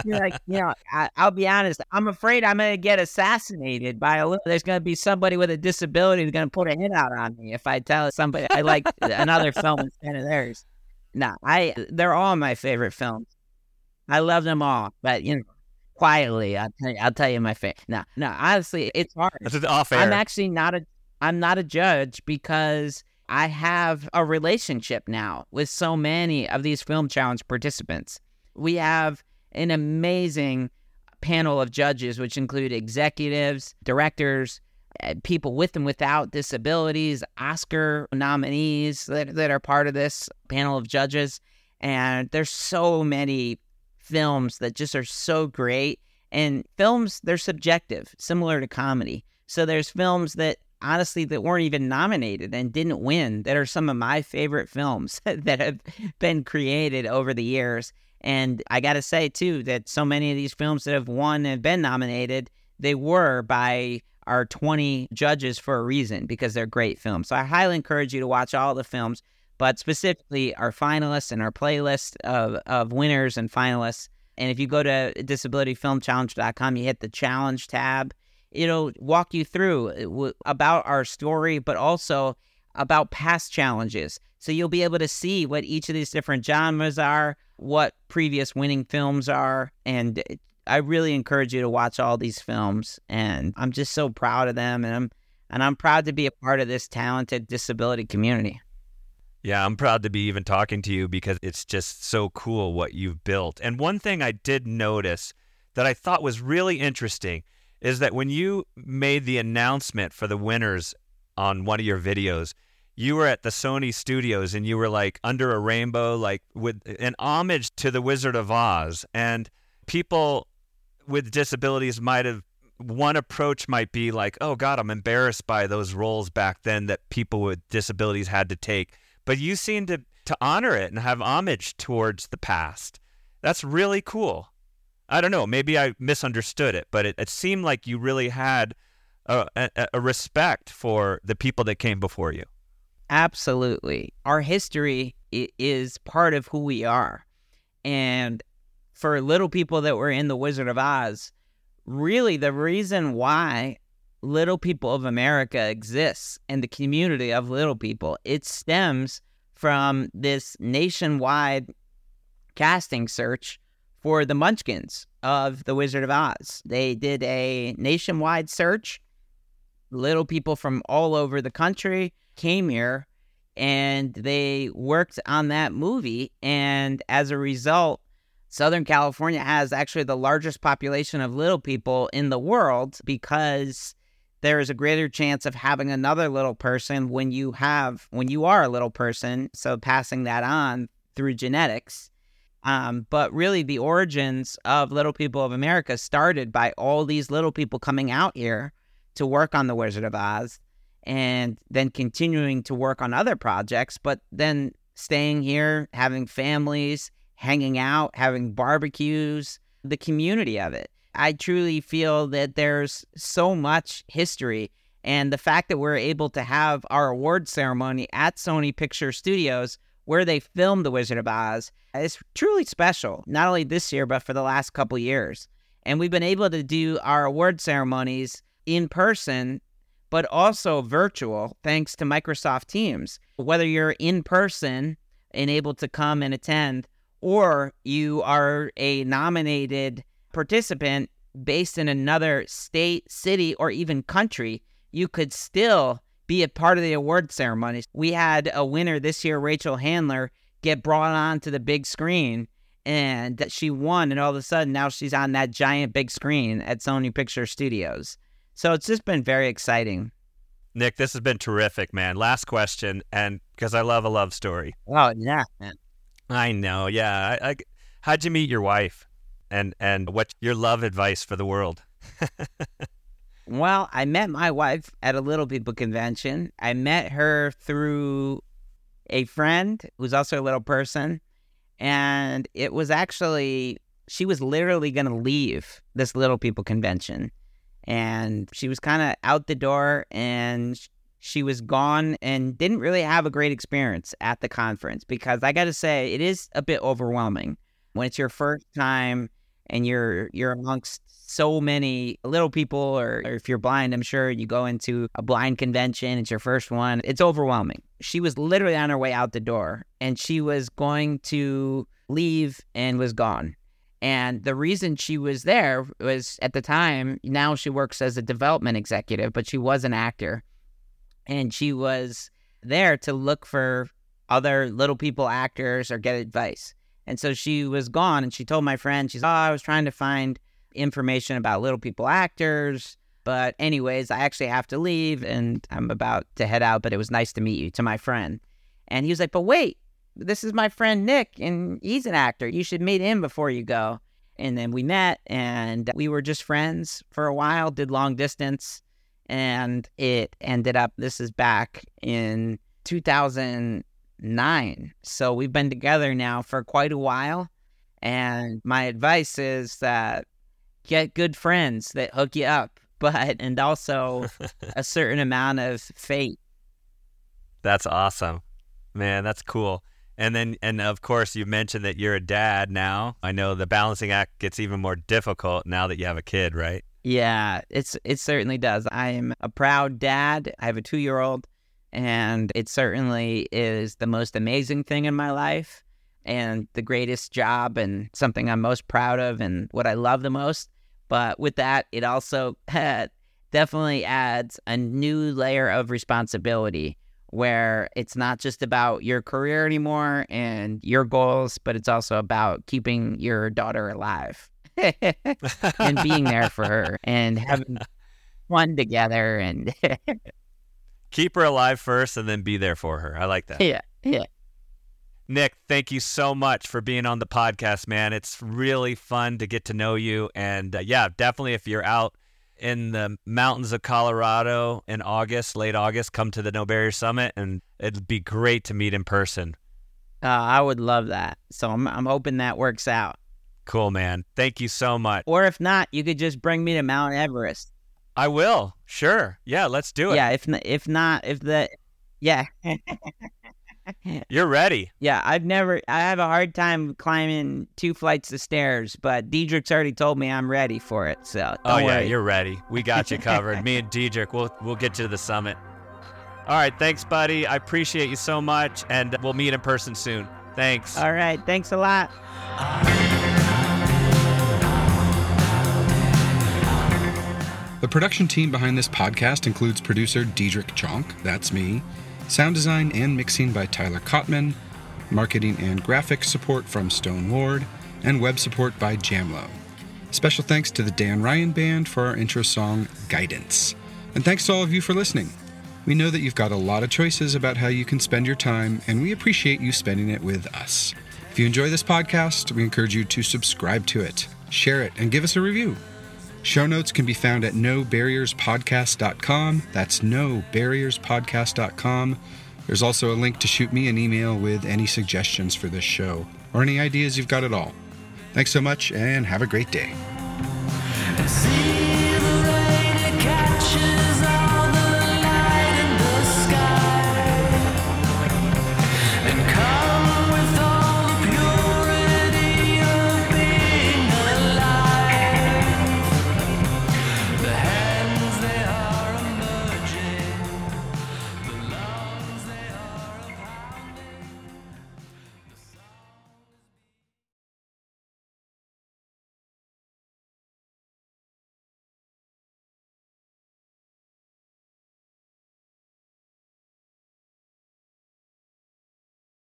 You're like, you know, I, I'll be honest. I'm afraid I'm going to get assassinated by a. There's going to be somebody with a disability who's going to put a hit out on me if I tell somebody I like another film instead of theirs. No, I. They're all my favorite films. I love them all, but you know, quietly, I'll tell you, I'll tell you my favorite. No, no. Honestly, it's hard. This is off air. I'm actually not a. I'm not a judge, because I have a relationship now with so many of these Film Challenge participants. We have an amazing panel of judges, which include executives, directors, people with and without disabilities, Oscar nominees that, that are part of this panel of judges. And there's so many films that just are so great. And films, they're subjective, similar to comedy. So there's films that honestly, that weren't even nominated and didn't win, that are some of my favorite films that have been created over the years. And I got to say, too, that so many of these films that have won and been nominated, they were by our twenty judges for a reason, because they're great films. So I highly encourage you to watch all the films, but specifically our finalists and our playlist of, of winners and finalists. And if you go to disability film challenge dot com, you hit the challenge tab. It'll walk you through about our story, but also about past challenges. So you'll be able to see what each of these different genres are, what previous winning films are. And I really encourage you to watch all these films. And I'm just so proud of them. And I'm, and I'm proud to be a part of this talented disability community. Yeah, I'm proud to be even talking to you, because it's just so cool what you've built. And one thing I did notice that I thought was really interesting is that when you made the announcement for the winners on one of your videos, you were at the Sony Studios and you were like under a rainbow, like with an homage to the Wizard of Oz. And people with disabilities might have, one approach might be like, oh God, I'm embarrassed by those roles back then that people with disabilities had to take. But you seem to, to honor it and have homage towards the past. That's really cool. I don't know, maybe I misunderstood it, but it, it seemed like you really had a, a, a respect for the people that came before you. Absolutely. Our history is part of who we are. And for little people that were in The Wizard of Oz, really the reason why Little People of America exists and the community of little people, it stems from this nationwide casting search for the Munchkins of The Wizard of Oz. They did a nationwide search. Little people from all over the country came here, and they worked on that movie. And as a result, Southern California has actually the largest population of little people in the world, because there is a greater chance of having another little person when you have, when you are a little person. So passing that on through genetics. Um, but really, the origins of Little People of America started by all these little people coming out here to work on The Wizard of Oz, and then continuing to work on other projects, but then staying here, having families, hanging out, having barbecues, the community of it. I truly feel that there's so much history, and the fact that we're able to have our award ceremony at Sony Pictures Studios, where they filmed The Wizard of Oz, is truly special, not only this year, but for the last couple years. And we've been able to do our award ceremonies in person, but also virtual, thanks to Microsoft Teams. Whether you're in person and able to come and attend, or you are a nominated participant based in another state, city, or even country, you could still be a part of the award ceremonies. We had a winner this year, Rachel Handler, get brought on to the big screen, and she won, and all of a sudden now she's on that giant big screen at Sony Pictures Studios. So it's just been very exciting. Nick, this has been terrific, man. Last question, and because I love a love story. Oh, yeah, man. I know, yeah. I, I, how'd you meet your wife, and, and what's your love advice for the world? Well, I met my wife at a Little People convention. I met her through a friend who's also a little person. And it was actually, she was literally going to leave this Little People convention. And she was kind of out the door, and she was gone, and didn't really have a great experience at the conference, because I got to say, it is a bit overwhelming when it's your first time and you're you're amongst so many little people, or, or if you're blind, I'm sure you go into a blind convention, it's your first one. It's overwhelming. She was literally on her way out the door, and she was going to leave and was gone. And the reason she was there was, at the time, now she works as a development executive, but she was an actor. And she was there to look for other little people actors or get advice. And so she was gone, and she told my friend, she's, oh, I was trying to find information about little people actors. But anyways, I actually have to leave, and I'm about to head out, but it was nice to meet you, to my friend. And he was like, but wait, this is my friend Nick, and he's an actor. You should meet him before you go. And then we met, and we were just friends for a while, did long distance. And it ended up, this is back in two thousand nine. So we've been together now for quite a while. And my advice is that get good friends that hook you up, but, and also a certain amount of fate. That's awesome, man. That's cool. And then, and of course, you mentioned that you're a dad now. I know the balancing act gets even more difficult now that you have a kid, right? Yeah, it's it certainly does. I am a proud dad. I have a two-year-old, and it certainly is the most amazing thing in my life, and the greatest job, and something I'm most proud of, and what I love the most. But with that, it also definitely adds a new layer of responsibility, where it's not just about your career anymore and your goals, but it's also about keeping your daughter alive. And being there for her and having fun together, and keep her alive first and then be there for her. I like that. Yeah. Yeah. Nick, thank you so much for being on the podcast, man. It's really fun to get to know you. And uh, yeah, definitely if you're out in the mountains of Colorado in August, late August, come to the No Barrier Summit, and it'd be great to meet in person. Uh, I would love that. So I'm I'm hoping that works out. Cool, man. Thank you so much. Or if not, you could just bring me to Mount Everest. I will. Sure. Yeah, let's do it. Yeah, if if not, if the, yeah. You're ready. Yeah, I've never, I have a hard time climbing two flights of stairs, but Diedrich's already told me I'm ready for it, so don't Oh, yeah, worry. You're ready. We got you covered. Me and Diedrich, we'll, we'll get you to the summit. All right, thanks, buddy. I appreciate you so much, and we'll meet in person soon. Thanks. All right, thanks a lot. The production team behind this podcast includes producer Diedrich Jonk, that's me, sound design and mixing by Tyler Kottman, marketing and graphics support from Stone Lord, and web support by Jamlo. Special thanks to the Dan Ryan Band for our intro song, Guidance. And thanks to all of you for listening. We know that you've got a lot of choices about how you can spend your time, and we appreciate you spending it with us. If you enjoy this podcast, we encourage you to subscribe to it, share it, and give us a review. Show notes can be found at no barriers podcast dot com. That's no barriers podcast dot com. There's also a link to shoot me an email with any suggestions for this show or any ideas you've got at all. Thanks so much and have a great day.